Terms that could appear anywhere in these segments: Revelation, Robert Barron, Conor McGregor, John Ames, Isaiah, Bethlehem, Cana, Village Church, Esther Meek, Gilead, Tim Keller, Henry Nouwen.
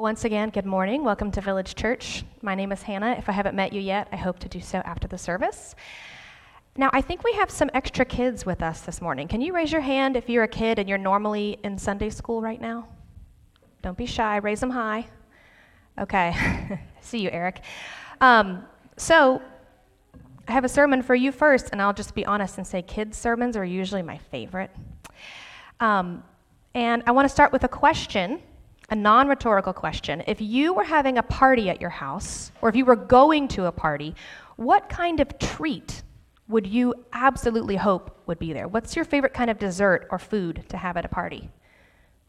Once again, good morning. Welcome to Village Church. My name is Hannah. If I haven't met you yet, I hope to do so after the service. Now, I think we have some extra kids with us this morning. Can you raise your hand if you're a kid and you're normally in Sunday school right now? Don't be shy. Raise them high. Okay. See you, Eric. So I have a sermon for you first, and I'll just be honest and say kids' sermons are usually my favorite. And I want to start with a question. A non-rhetorical question. If you were having a party at your house, or if you were going to a party, what kind of treat would you absolutely hope would be there? What's your favorite kind of dessert or food to have at a party?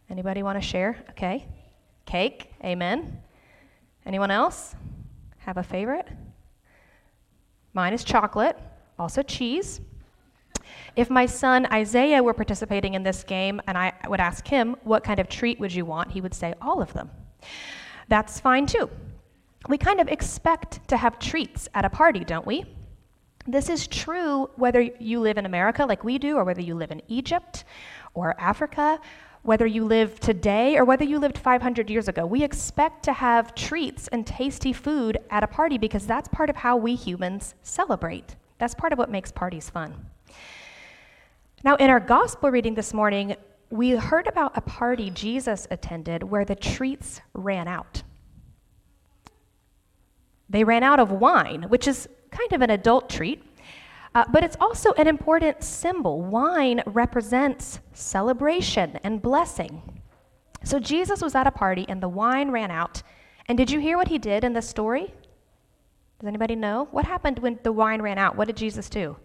Anybody want to share? Okay. Cake. Amen. Anyone else have a favorite? Mine is chocolate, also cheese. If my son Isaiah were participating in this game and I would ask him, what kind of treat would you want? He would say, all of them. That's fine too. We kind of expect to have treats at a party, don't we? This is true whether you live in America like we do, or whether you live in Egypt or Africa, whether you live today or whether you lived 500 years ago. We expect to have treats and tasty food at a party because that's part of how we humans celebrate. That's part of what makes parties fun. Now, in our gospel reading this morning, we heard about a party Jesus attended where the treats ran out. They ran out of wine, which is kind of an adult treat, but it's also an important symbol. Wine represents celebration and blessing. So Jesus was at a party and the wine ran out. And did you hear what he did in the story? Does anybody know? What happened when the wine ran out? What did Jesus do?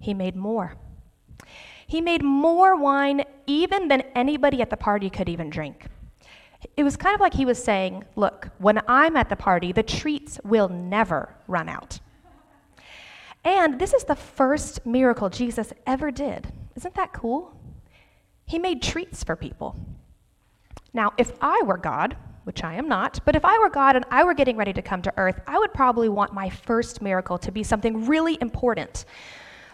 He made more. He made more wine even than anybody at the party could even drink. It was kind of like he was saying, look, when I'm at the party, the treats will never run out. And this is the first miracle Jesus ever did. Isn't that cool? He made treats for people. Now, if I were God, which I am not, but if I were God and I were getting ready to come to earth, I would probably want my first miracle to be something really important,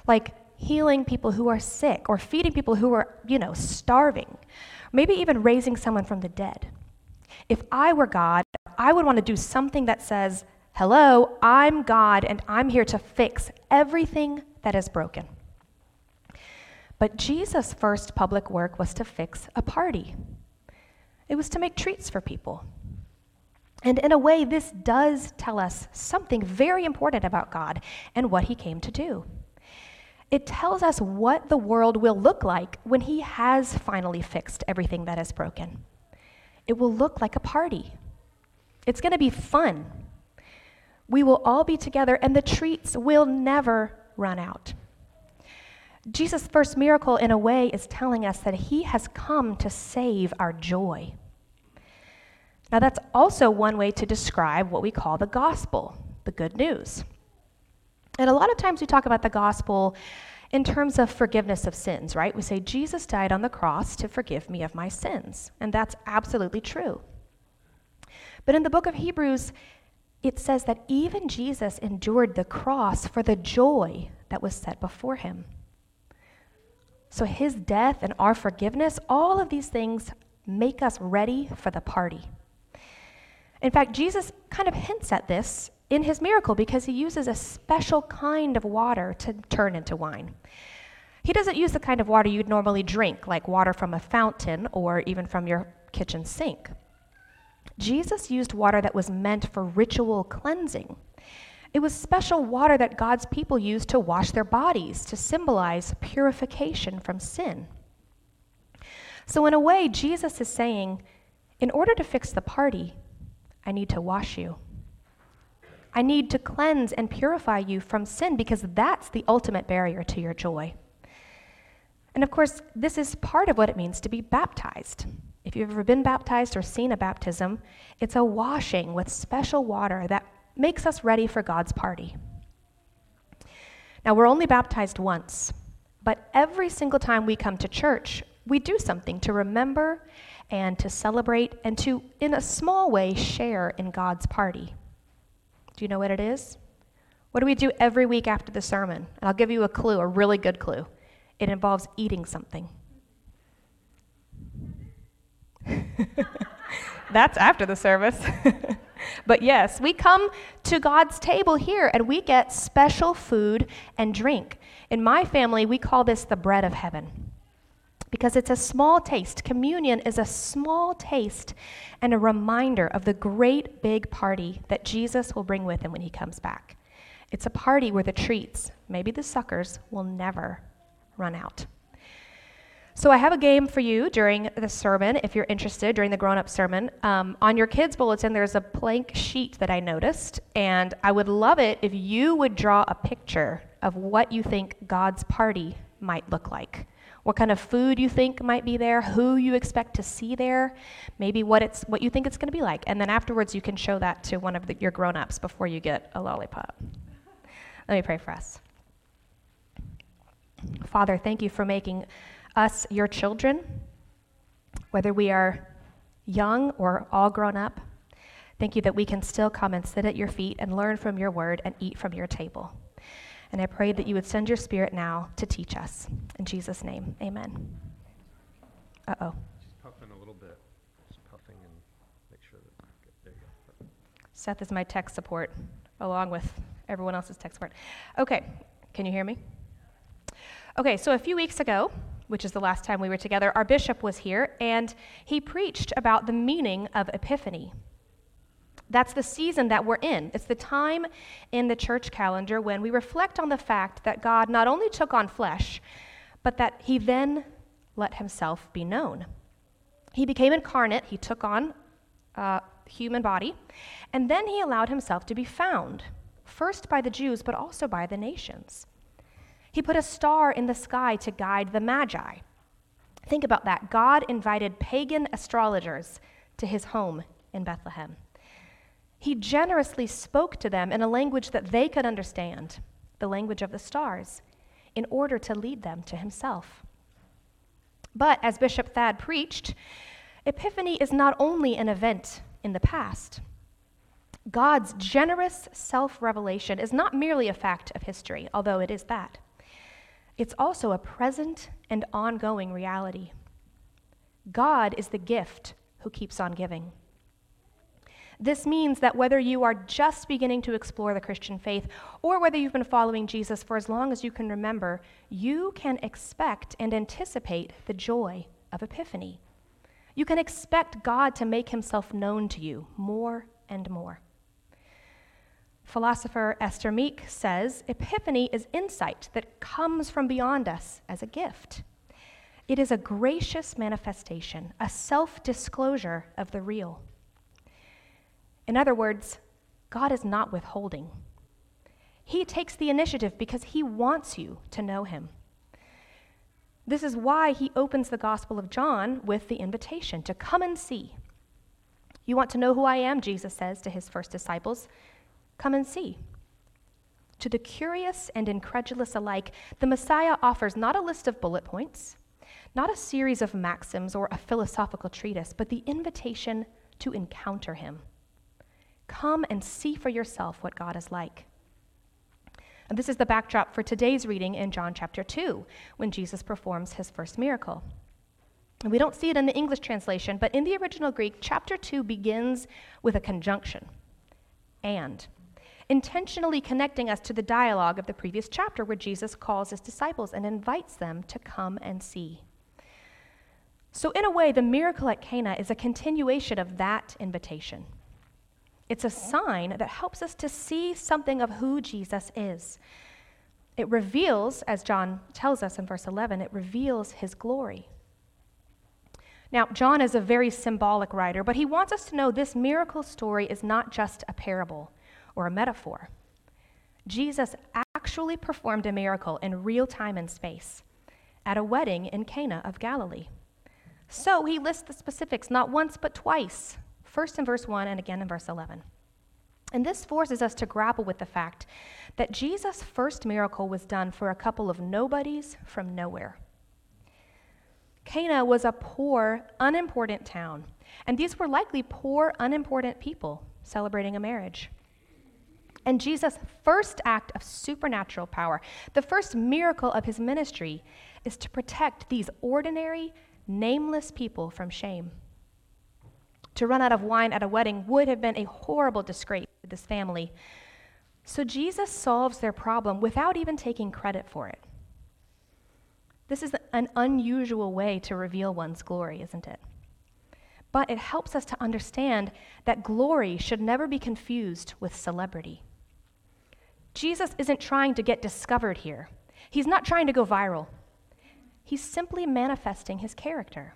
like healing people who are sick or feeding people who are, starving, maybe even raising someone from the dead. If I were God, I would want to do something that says, hello, I'm God, and I'm here to fix everything that is broken. But Jesus' first public work was to fix a party. It was to make treats for people. And in a way, this does tell us something very important about God and what he came to do. It tells us what the world will look like when he has finally fixed everything that is broken. It will look like a party. It's going to be fun. We will all be together, and the treats will never run out. Jesus' first miracle, in a way, is telling us that he has come to save our joy. Now, that's also one way to describe what we call the gospel, the good news. And a lot of times we talk about the gospel in terms of forgiveness of sins, right? We say, Jesus died on the cross to forgive me of my sins. And that's absolutely true. But in the book of Hebrews, it says that even Jesus endured the cross for the joy that was set before him. So his death and our forgiveness, all of these things make us ready for the party. In fact, Jesus kind of hints at this in his miracle, because he uses a special kind of water to turn into wine. He doesn't use the kind of water you'd normally drink, like water from a fountain or even from your kitchen sink. Jesus used water that was meant for ritual cleansing. It was special water that God's people used to wash their bodies, to symbolize purification from sin. So in a way, Jesus is saying, in order to fix the party, I need to wash you. I need to cleanse and purify you from sin, because that's the ultimate barrier to your joy. And of course, this is part of what it means to be baptized. If you've ever been baptized or seen a baptism, it's a washing with special water that makes us ready for God's party. Now, we're only baptized once, but every single time we come to church, we do something to remember and to celebrate and to, in a small way, share in God's party. Do you know what it is? What do we do every week after the sermon? And I'll give you a clue, a really good clue. It involves eating something. That's after the service. But yes, we come to God's table here, and we get special food and drink. In my family, we call this the bread of heaven, because it's a small taste. Communion is a small taste and a reminder of the great big party that Jesus will bring with him when he comes back. It's a party where the treats, maybe the suckers, will never run out. So I have a game for you during the sermon, if you're interested, during the grown-up sermon. On your kids' bulletin, there's a blank sheet that I noticed, and I would love it if you would draw a picture of what you think God's party might look like. What kind of food you think might be there, who you expect to see there, maybe what you think it's going to be like. And then afterwards, you can show that to one of your grown-ups before you get a lollipop. Let me pray for us. Father, thank you for making us, your children, whether we are young or all grown up. Thank you that we can still come and sit at your feet and learn from your word and eat from your table. And I pray that you would send your spirit now to teach us. In Jesus' name, amen. Uh-oh. Just puffing a little bit. Just puffing and make sure that there you go. Seth is my tech support, along with everyone else's tech support. Okay, can you hear me? Okay, so a few weeks ago, which is the last time we were together, our bishop was here, and he preached about the meaning of Epiphany. That's the season that we're in. It's the time in the church calendar when we reflect on the fact that God not only took on flesh, but that he then let himself be known. He became incarnate, he took on a human body, and then he allowed himself to be found, first by the Jews, but also by the nations. He put a star in the sky to guide the Magi. Think about that. God invited pagan astrologers to his home in Bethlehem. He generously spoke to them in a language that they could understand, the language of the stars, in order to lead them to himself. But as Bishop Thad preached, Epiphany is not only an event in the past. God's generous self-revelation is not merely a fact of history, although it is that. It's also a present and ongoing reality. God is the gift who keeps on giving. This means that whether you are just beginning to explore the Christian faith or whether you've been following Jesus for as long as you can remember, you can expect and anticipate the joy of Epiphany. You can expect God to make himself known to you more and more. Philosopher Esther Meek says, Epiphany is insight that comes from beyond us as a gift. It is a gracious manifestation, a self-disclosure of the real. In other words, God is not withholding. He takes the initiative because he wants you to know him. This is why he opens the Gospel of John with the invitation to come and see. You want to know who I am, Jesus says to his first disciples. Come and see. To the curious and incredulous alike, the Messiah offers not a list of bullet points, not a series of maxims or a philosophical treatise, but the invitation to encounter him. Come and see for yourself what God is like. And this is the backdrop for today's reading in John chapter 2, when Jesus performs his first miracle. And we don't see it in the English translation, but in the original Greek, chapter 2 begins with a conjunction, and, intentionally connecting us to the dialogue of the previous chapter where Jesus calls his disciples and invites them to come and see. So in a way, the miracle at Cana is a continuation of that invitation. It's a sign that helps us to see something of who Jesus is. It reveals, as John tells us in verse 11, it reveals his glory. Now, John is a very symbolic writer, but he wants us to know this miracle story is not just a parable or a metaphor. Jesus actually performed a miracle in real time and space at a wedding in Cana of Galilee. So he lists the specifics not once but twice, first in verse 1 and again in verse 11. And this forces us to grapple with the fact that Jesus' first miracle was done for a couple of nobodies from nowhere. Cana was a poor, unimportant town, and these were likely poor, unimportant people celebrating a marriage. And Jesus' first act of supernatural power, the first miracle of his ministry, is to protect these ordinary, nameless people from shame, To run out of wine at a wedding would have been a horrible disgrace to this family. So Jesus solves their problem without even taking credit for it. This is an unusual way to reveal one's glory, isn't it? But it helps us to understand that glory should never be confused with celebrity. Jesus isn't trying to get discovered here. He's not trying to go viral. He's simply manifesting his character.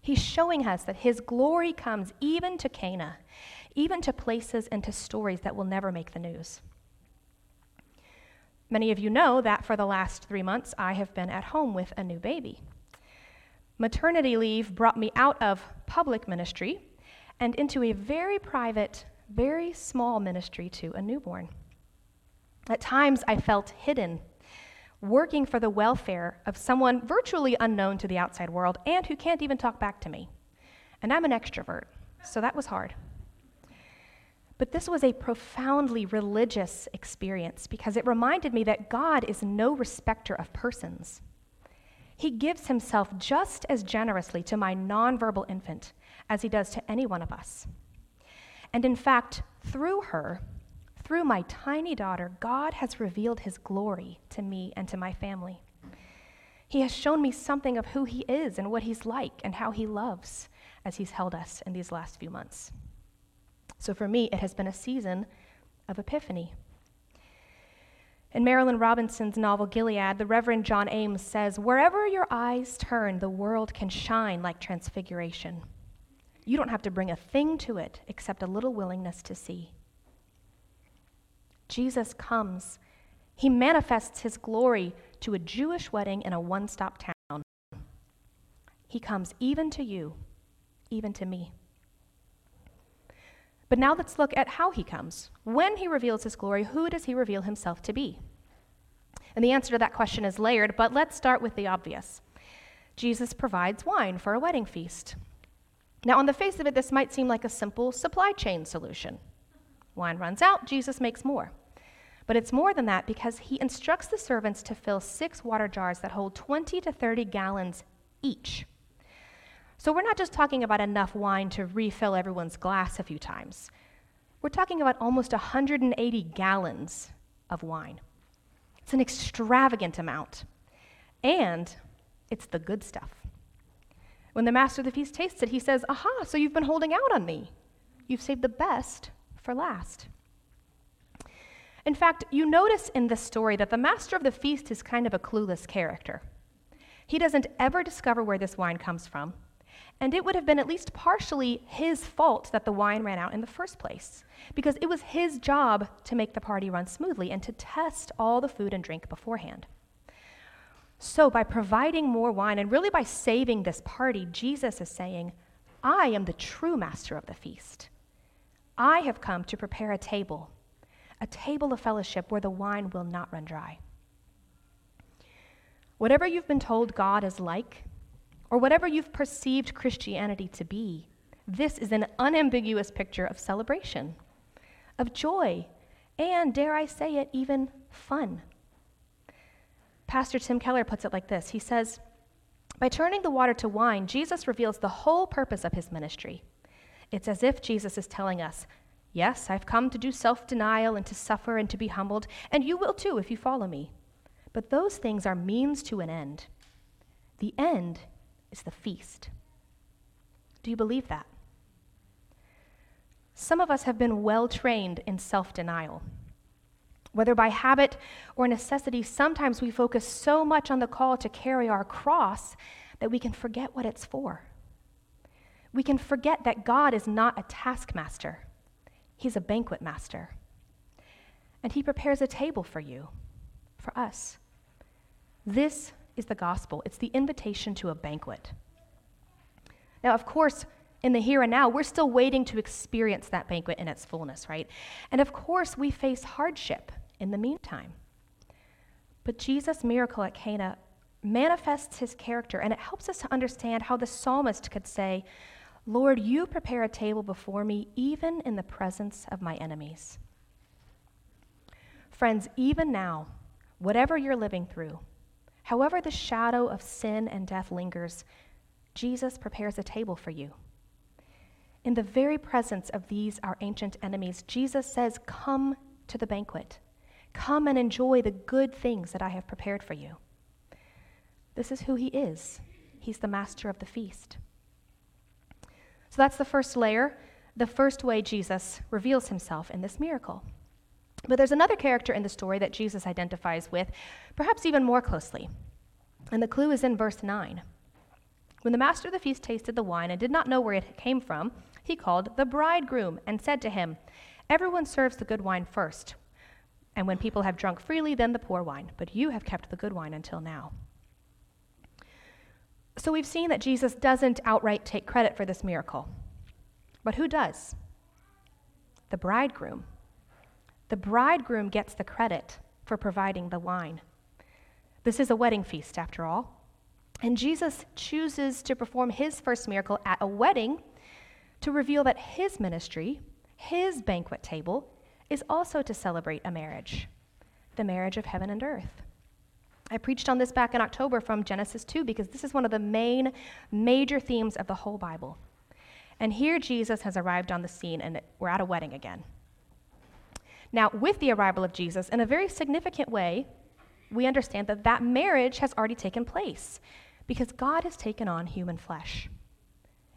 He's showing us that his glory comes even to Cana, even to places and to stories that will never make the news. Many of you know that for the last 3 months, I have been at home with a new baby. Maternity leave brought me out of public ministry and into a very private, very small ministry to a newborn. At times, I felt hidden, working for the welfare of someone virtually unknown to the outside world and who can't even talk back to me. And I'm an extrovert, so that was hard. But this was a profoundly religious experience because it reminded me that God is no respecter of persons. He gives himself just as generously to my nonverbal infant as he does to any one of us. And in fact, through her, through my tiny daughter, God has revealed his glory to me and to my family. He has shown me something of who he is and what he's like and how he loves as he's held us in these last few months. So for me, it has been a season of epiphany. In Marilyn Robinson's novel Gilead, the Reverend John Ames says, "Wherever your eyes turn, the world can shine like transfiguration. You don't have to bring a thing to it except a little willingness to see." Jesus comes. He manifests his glory to a Jewish wedding in a one-stop town. He comes even to you, even to me. But now let's look at how he comes. When he reveals his glory, who does he reveal himself to be? And the answer to that question is layered, but let's start with the obvious. Jesus provides wine for a wedding feast. Now, on the face of it, this might seem like a simple supply chain solution. Wine runs out, Jesus makes more. But it's more than that because he instructs the servants to fill 6 water jars that hold 20 to 30 gallons each. So we're not just talking about enough wine to refill everyone's glass a few times. We're talking about almost 180 gallons of wine. It's an extravagant amount, and it's the good stuff. When the master of the feast tastes it, he says, "Aha, so you've been holding out on me. You've saved the best for last." In fact, you notice in this story that the master of the feast is kind of a clueless character. He doesn't ever discover where this wine comes from. And it would have been at least partially his fault that the wine ran out in the first place, because it was his job to make the party run smoothly and to test all the food and drink beforehand. So by providing more wine and really by saving this party, Jesus is saying, "I am the true master of the feast. I have come to prepare a table of fellowship where the wine will not run dry." Whatever you've been told God is like, or whatever you've perceived Christianity to be, this is an unambiguous picture of celebration, of joy, and, dare I say it, even fun. Pastor Tim Keller puts it like this. He says, "By turning the water to wine, Jesus reveals the whole purpose of his ministry. It's as if Jesus is telling us, 'Yes, I've come to do self-denial and to suffer and to be humbled, and you will too if you follow me. But those things are means to an end. The end is the feast.'" Do you believe that? Some of us have been well trained in self-denial. Whether by habit or necessity, sometimes we focus so much on the call to carry our cross that we can forget what it's for. We can forget that God is not a taskmaster. He's a banquet master. And he prepares a table for you, for us. This is the gospel. It's the invitation to a banquet. Now, of course, in the here and now, we're still waiting to experience that banquet in its fullness, right? And of course, we face hardship in the meantime. But Jesus' miracle at Cana manifests his character, and it helps us to understand how the psalmist could say, "Lord, you prepare a table before me, even in the presence of my enemies." Friends, even now, whatever you're living through, however the shadow of sin and death lingers, Jesus prepares a table for you. In the very presence of these, our ancient enemies, Jesus says, come to the banquet. Come and enjoy the good things that I have prepared for you. This is who he is. He's the master of the feast. So that's the first layer, the first way Jesus reveals himself in this miracle. But there's another character in the story that Jesus identifies with, perhaps even more closely. And the clue is in verse 9. When the master of the feast tasted the wine and did not know where it came from, he called the bridegroom and said to him, everyone serves the good wine first, and when people have drunk freely, then the poor wine. But you have kept the good wine until now. So we've seen that Jesus doesn't outright take credit for this miracle. But who does? The bridegroom. The bridegroom gets the credit for providing the wine. This is a wedding feast, after all. And Jesus chooses to perform his first miracle at a wedding to reveal that his ministry, his banquet table, is also to celebrate a marriage, the marriage of heaven and earth. I preached on this back in October from Genesis 2 because this is one of the major themes of the whole Bible. And here Jesus has arrived on the scene and we're at a wedding again. Now, with the arrival of Jesus, in a very significant way, we understand that that marriage has already taken place because God has taken on human flesh.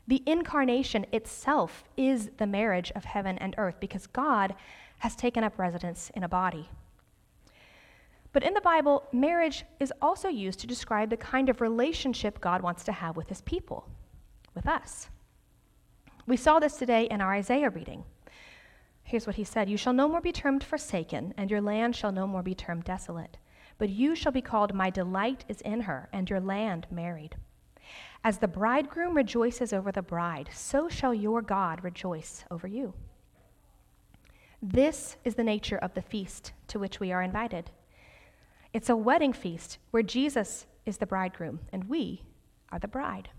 The incarnation itself is the marriage of heaven and earth because God has taken up residence in a body. But in the Bible, marriage is also used to describe the kind of relationship God wants to have with his people, with us. We saw this today in our Isaiah reading. Here's what he said, you shall no more be termed forsaken, and your land shall no more be termed desolate. But you shall be called, my delight is in her, and your land married. As the bridegroom rejoices over the bride, so shall your God rejoice over you. This is the nature of the feast to which we are invited. It's a wedding feast where Jesus is the bridegroom and we are the bride.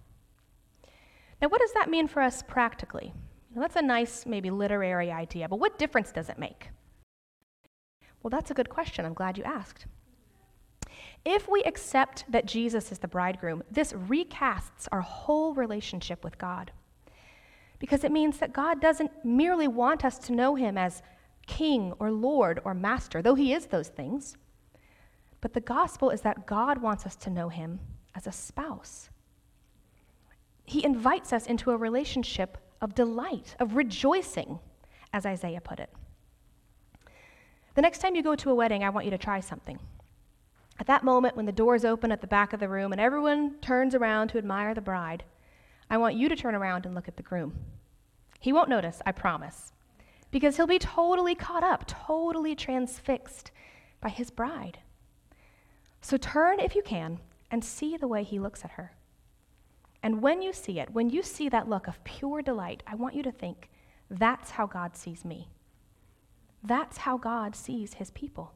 Now, what does that mean for us practically? Now, that's a nice, maybe literary idea, but what difference does it make? Well, that's a good question. I'm glad you asked. If we accept that Jesus is the bridegroom, this recasts our whole relationship with God, because it means that God doesn't merely want us to know him as king or lord or master, though he is those things, but the gospel is that God wants us to know him as a spouse. He invites us into a relationship of delight, of rejoicing, as Isaiah put it. The next time you go to a wedding, I want you to try something. At that moment when the doors open at the back of the room and everyone turns around to admire the bride, I want you to turn around and look at the groom. He won't notice, I promise, because he'll be totally caught up, totally transfixed by his bride. So turn if you can and see the way he looks at her. And when you see it, when you see that look of pure delight, I want you to think, that's how God sees me. That's how God sees his people.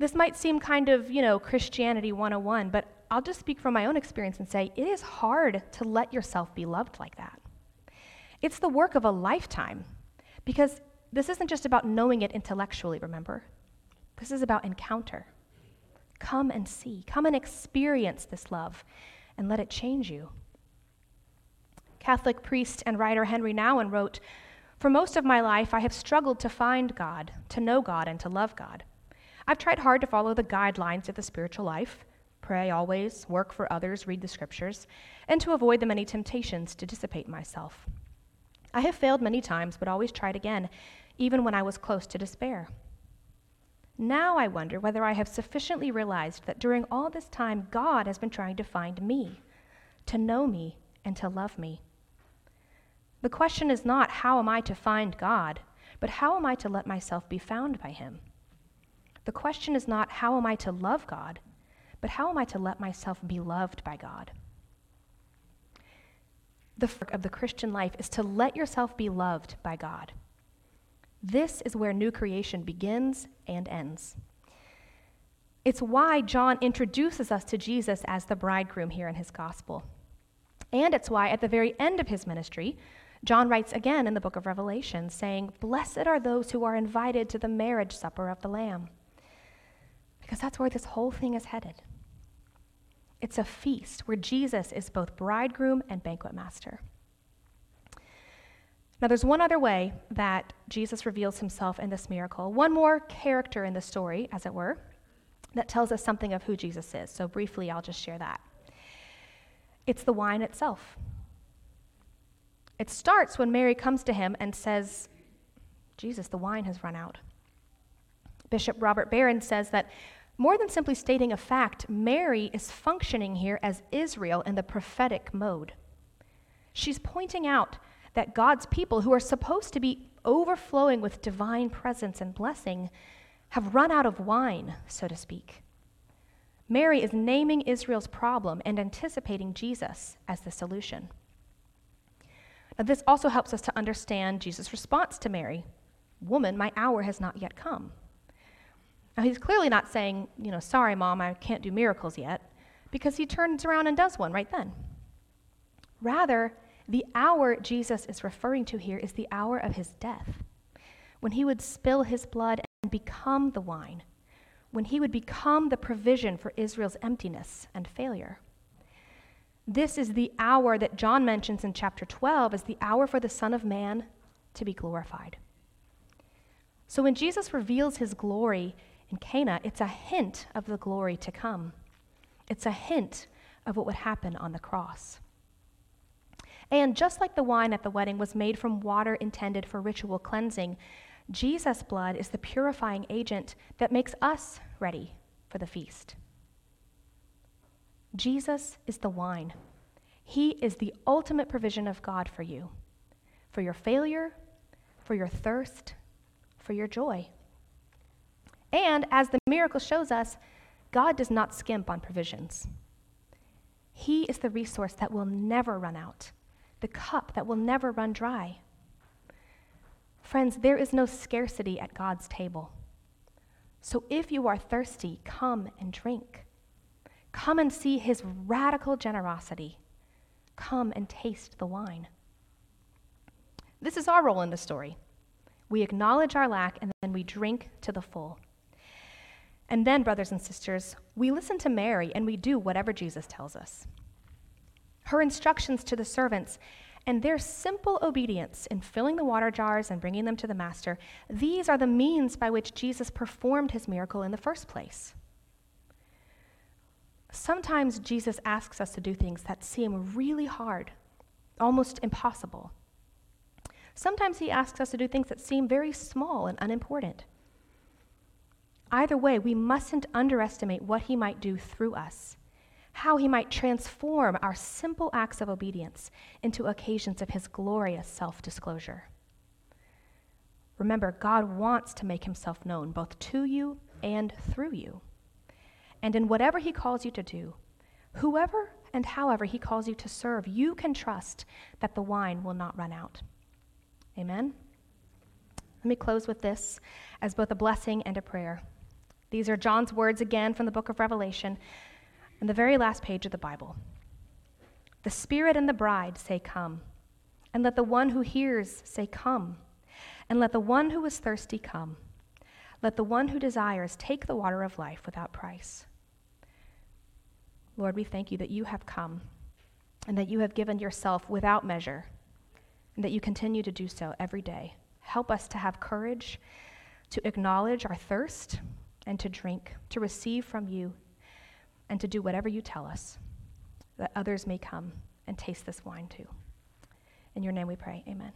This might seem kind of, Christianity 101, but I'll just speak from my own experience and say it is hard to let yourself be loved like that. It's the work of a lifetime, because this isn't just about knowing it intellectually, remember? This is about encounter. Come and see. Come and experience this love and let it change you. Catholic priest and writer Henry Nouwen wrote, for most of my life, I have struggled to find God, to know God, and to love God. I've tried hard to follow the guidelines of the spiritual life, pray always, work for others, read the scriptures, and to avoid the many temptations to dissipate myself. I have failed many times, but always tried again, even when I was close to despair. Now I wonder whether I have sufficiently realized that during all this time, God has been trying to find me, to know me, and to love me. The question is not, how am I to find God, but how am I to let myself be found by him? The question is not, how am I to love God, but how am I to let myself be loved by God? The work of the Christian life is to let yourself be loved by God. This is where new creation begins and ends. It's why John introduces us to Jesus as the bridegroom here in his gospel. And it's why at the very end of his ministry, John writes again in the book of Revelation saying, blessed are those who are invited to the marriage supper of the Lamb. Because that's where this whole thing is headed. It's a feast where Jesus is both bridegroom and banquet master. Now, there's one other way that Jesus reveals himself in this miracle, one more character in the story, as it were, that tells us something of who Jesus is. So briefly, I'll just share that. It's the wine itself. It starts when Mary comes to him and says, Jesus, the wine has run out. Bishop Robert Barron says that more than simply stating a fact, Mary is functioning here as Israel in the prophetic mode. She's pointing out that God's people, who are supposed to be overflowing with divine presence and blessing, have run out of wine, so to speak. Mary is naming Israel's problem and anticipating Jesus as the solution. Now, this also helps us to understand Jesus' response to Mary. Woman, my hour has not yet come. Now, he's clearly not saying, sorry, Mom, I can't do miracles yet, because he turns around and does one right then. Rather, the hour Jesus is referring to here is the hour of his death, when he would spill his blood and become the wine, when he would become the provision for Israel's emptiness and failure. This is the hour that John mentions in chapter 12 as the hour for the Son of Man to be glorified. So when Jesus reveals his glory in Cana, it's a hint of the glory to come. It's a hint of what would happen on the cross. And just like the wine at the wedding was made from water intended for ritual cleansing, Jesus' blood is the purifying agent that makes us ready for the feast. Jesus is the wine. He is the ultimate provision of God for you, for your failure, for your thirst, for your joy. And as the miracle shows us, God does not skimp on provisions. He is the resource that will never run out, the cup that will never run dry. Friends, there is no scarcity at God's table. So if you are thirsty, come and drink. Come and see his radical generosity. Come and taste the wine. This is our role in the story. We acknowledge our lack, and then we drink to the full. And then, brothers and sisters, we listen to Mary, and we do whatever Jesus tells us. Her instructions to the servants and their simple obedience in filling the water jars and bringing them to the master, these are the means by which Jesus performed his miracle in the first place. Sometimes Jesus asks us to do things that seem really hard, almost impossible. Sometimes he asks us to do things that seem very small and unimportant. Either way, we mustn't underestimate what he might do through us, how he might transform our simple acts of obedience into occasions of his glorious self-disclosure. Remember, God wants to make himself known both to you and through you. And in whatever he calls you to do, whoever and however he calls you to serve, you can trust that the wine will not run out. Amen? Let me close with this as both a blessing and a prayer. These are John's words again from the book of Revelation, in the very last page of the Bible. The Spirit and the bride say, come. And let the one who hears say, come. And let the one who is thirsty come. Let the one who desires take the water of life without price. Lord, we thank you that you have come and that you have given yourself without measure and that you continue to do so every day. Help us to have courage, to acknowledge our thirst and to drink, to receive from you, and to do whatever you tell us, that others may come and taste this wine too. In your name we pray, amen.